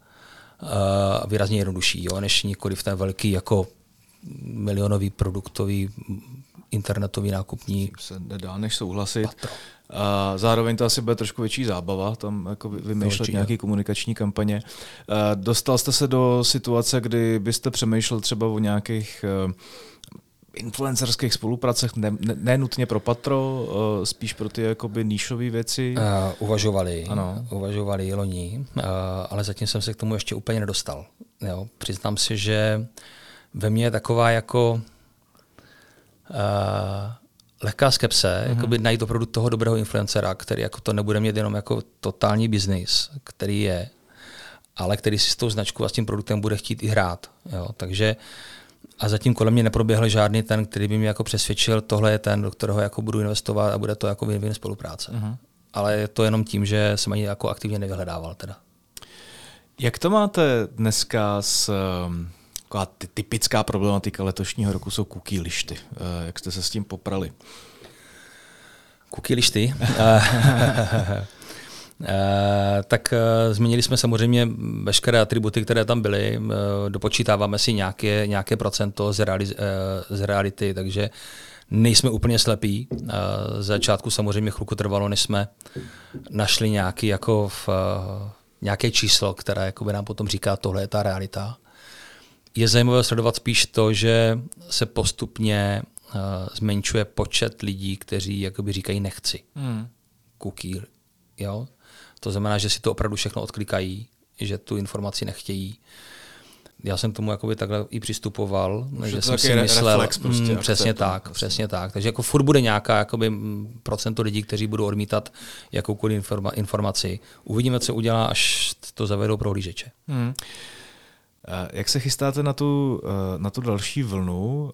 uh, výrazně jednodušší, jo, než nikoliv ten velký jako milionový produktový internetový nákupní. Se nedá než souhlasit. Patro. A zároveň to asi bude trošku větší zábava, tam jako vymýšlet nějaké komunikační kampaně. Dostal jste se do situace, kdy byste přemýšlel třeba o nějakých influencerských spolupracech, ne, ne, ne nutně pro patro, spíš pro ty jakoby níšové věci? Uh, uvažovali, ano. uvažovali loni, uh, ale zatím jsem se k tomu ještě úplně nedostal. Jo? Přiznám si, že ve mně je taková jako... Uh, lehká skepse, uh-huh. jakoby najít opravdu toho dobrého influencera, který jako to nebude mít jenom jako totální biznis, který je, ale který si s tou značkou a s tím produktem bude chtít i hrát. Jo. Takže a zatím kolem mě neproběhl žádný ten, který by mě jako přesvědčil, tohle je ten, do kterého jako budu investovat a bude to jako win-win spolupráce. Uh-huh. Ale je to jenom tím, že jsem ani jako aktivně nevyhledával teda. Jak to máte dneska s... Taková typická problematika letošního roku jsou cookie lišty. Jak jste se s tím poprali? Cookie lišty? Tak změnili jsme samozřejmě veškeré atributy, které tam byly. Dopočítáváme si nějaké, nějaké procento z, reali, z reality, takže nejsme úplně slepí. Z začátku samozřejmě chvilku trvalo, než jsme našli nějaký, jako v, nějaké číslo, které jakoby nám potom říká, tohle je ta realita. Je zajímavé sledovat spíš to, že se postupně uh, zmenšuje počet lidí, kteří jakoby říkají nechci. Hmm. Cookie. Jo? To znamená, že si to opravdu všechno odklikají, že tu informaci nechtějí. Já jsem tomu jakoby takhle i přistupoval, že, že jsem si myslel, reflex, prostě, mm, přesně tak, prostě. přesně tak. Takže jako furt bude nějaká jakoby procento lidí, kteří budou odmítat jakoukoliv informa- informaci. Uvidíme, co udělá, až to zavedou prohlížeče. Hmm. Jak se chystáte na tu, na tu další vlnu,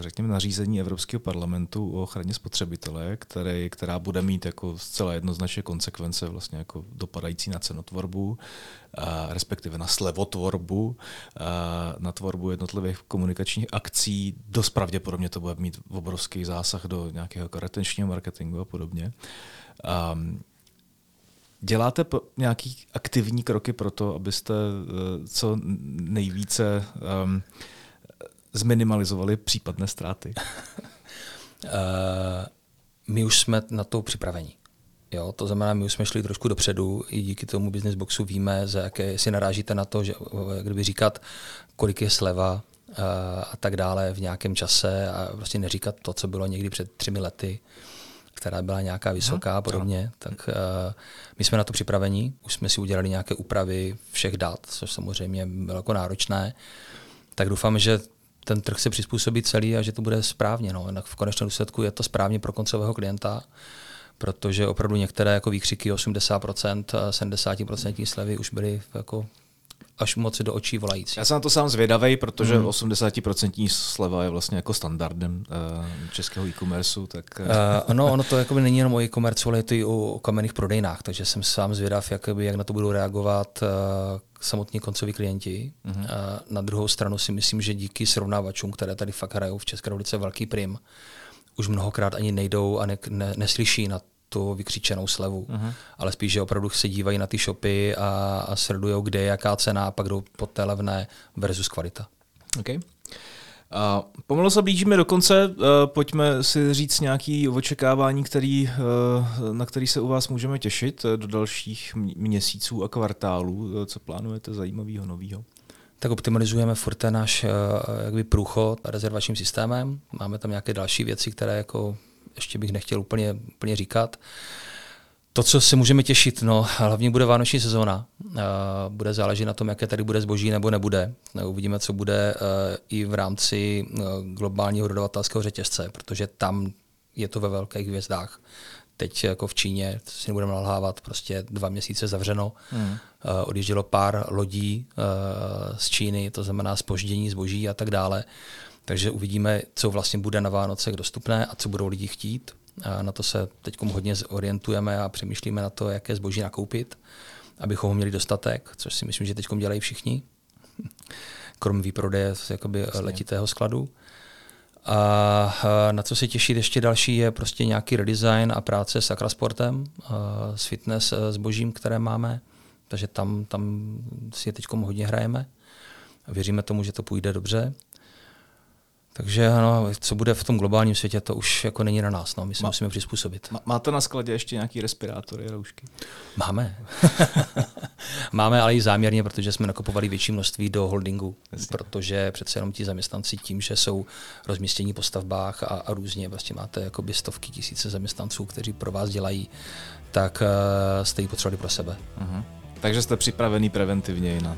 řekněme, nařízení Evropského parlamentu o ochraně spotřebitele, které, která bude mít jako zcela jednoznačné konsekvence vlastně jako dopadající na cenotvorbu, respektive na slevotvorbu, na tvorbu jednotlivých komunikačních akcí. Dost pravděpodobně to bude mít obrovský zásah do nějakého retenčního marketingu a podobně. Děláte nějaký aktivní kroky pro to, abyste co nejvíce um, zminimalizovali případné ztráty? uh, my už jsme na to připraveni. Jo, to znamená, my už jsme šli trošku dopředu. I díky tomu Business Boxu víme, za jaké si narážíte na to, že kdyby říkat, kolik je sleva uh, a tak dále v nějakém čase a prostě neříkat to, co bylo někdy před třemi lety, která byla nějaká vysoká a podobně, tak uh, my jsme na to připraveni. Už jsme si udělali nějaké úpravy všech dat, což samozřejmě bylo jako náročné. Tak doufám, že ten trh se přizpůsobí celý a že to bude správně. No. V konečném důsledku je to správně pro koncového klienta, protože opravdu některé jako výkřiky osmdesát procent, sedmdesát procent slevy už byly jako až moc do očí volající. Já jsem na to sám zvědavej, protože mm. osmdesát procent sleva je vlastně jako standardem uh, českého e-commerceu. Tak... uh, no, ono to jakoby není jenom o e-commerce, ale je to i o kamenných prodejnách, takže jsem sám zvědav, jakoby, jak na to budou reagovat uh, samotní koncoví klienti. Mm. Uh, na druhou stranu si myslím, že díky srovnávačům, které tady fakt hrajou v České republice velký prim, už mnohokrát ani nejdou a ne- ne- neslyší na tu vykřičenou slevu, uh-huh. ale spíš, že opravdu se dívají na ty shopy a, a sledujou, kde je jaká cena a pak jdou pod té levné versus kvalita. Okay. Uh, pomalu se blížíme do konce, uh, pojďme si říct nějaké očekávání, který, uh, na který se u vás můžeme těšit do dalších měsíců a kvartálů. Co plánujete zajímavého, nového? Tak optimalizujeme furt ten náš uh, jakby průchod rezervačním systémem. Máme tam nějaké další věci, které jako ještě bych nechtěl úplně, úplně říkat. To, co se můžeme těšit, no, hlavně bude vánoční sezóna. Bude záležet na tom, jaké tady bude zboží nebo nebude. Uvidíme, co bude i v rámci globálního dodavatelského řetězce, protože tam je to ve velkých hvězdách. Teď jako v Číně, si nebudeme nalhávat, prostě dva měsíce zavřeno. Mm. Odjíždělo pár lodí z Číny, to znamená zpoždění zboží a tak dále. Takže uvidíme, co vlastně bude na Vánocech dostupné a co budou lidi chtít. A na to se teď hodně orientujeme a přemýšlíme na to, jaké zboží nakoupit, abychom ho měli dostatek, což si myslím, že teď dělají všichni, krom výprodeje jakoby letitého skladu. A na co se těšit ještě další je prostě nějaký redesign a práce s ACRA Sportem, s fitness zbožím, které máme, takže tam, tam si je teď hodně hrajeme. Věříme tomu, že to půjde dobře. Takže ano, co bude v tom globálním světě, to už jako není na nás, no. My se musíme přizpůsobit. Máte na skladě ještě nějaký respirátory a roušky? Máme. Máme, ale i záměrně, protože jsme nakupovali větší množství do holdingu, Jasně. protože přece jenom ti zaměstnanci tím, že jsou rozmístění po stavbách a, a různě, vlastně máte jakoby stovky tisíce zaměstnanců, kteří pro vás dělají, tak uh, jste ji potřebovali pro sebe. Uh-huh. Takže jste připravený preventivně i na...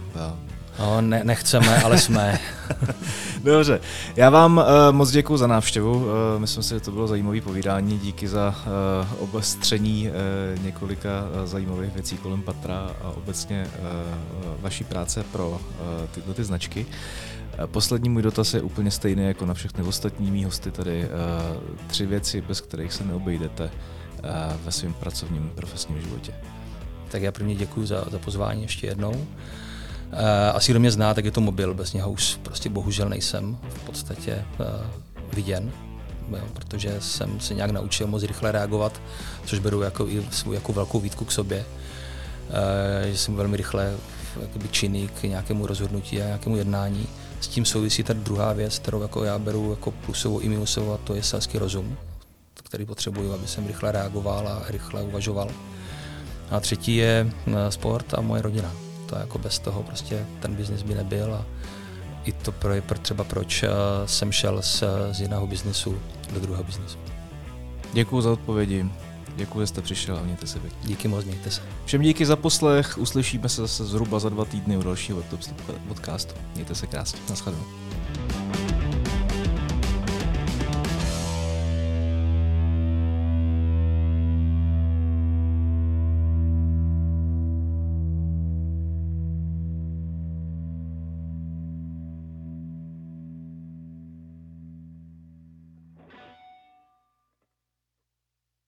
No, ne, nechceme, ale jsme. Dobře, já vám uh, moc děkuju za návštěvu, uh, myslím si, že to bylo zajímavé povídání, díky za uh, obastření uh, několika uh, zajímavých věcí kolem Patra a obecně uh, vaší práce pro uh, tyto ty značky. Poslední můj dotaz je úplně stejný jako na všechny ostatní mý hosty tady. Uh, tři věci, bez kterých se neobejdete uh, ve svém pracovním profesním životě. Tak já prvně děkuju za, za pozvání ještě jednou. Asi kdo mě zná, tak je to mobil, bez něho už prostě bohužel nejsem v podstatě viděn, protože jsem se nějak naučil moc rychle reagovat, což beru jako i svou jako velkou výtku k sobě, že jsem velmi rychle jakoby činný k nějakému rozhodnutí a nějakému jednání. S tím souvisí ta druhá věc, kterou jako já beru jako plusovou i minusovou, a to je selský rozum, který potřebuju, aby jsem rychle reagoval a rychle uvažoval. A třetí je sport a moje rodina. To jako bez toho prostě ten biznis by nebyl a i to pro, třeba proč jsem šel z, z jiného biznisu do druhého biznisu. Děkuju za odpovědi, děkuju, že jste přišel a mějte se pěkně. Díky moc, mějte se. Všem díky za poslech, uslyšíme se zase zhruba za dva týdny u dalšího podcastu. Mějte se krásně, nashledanou.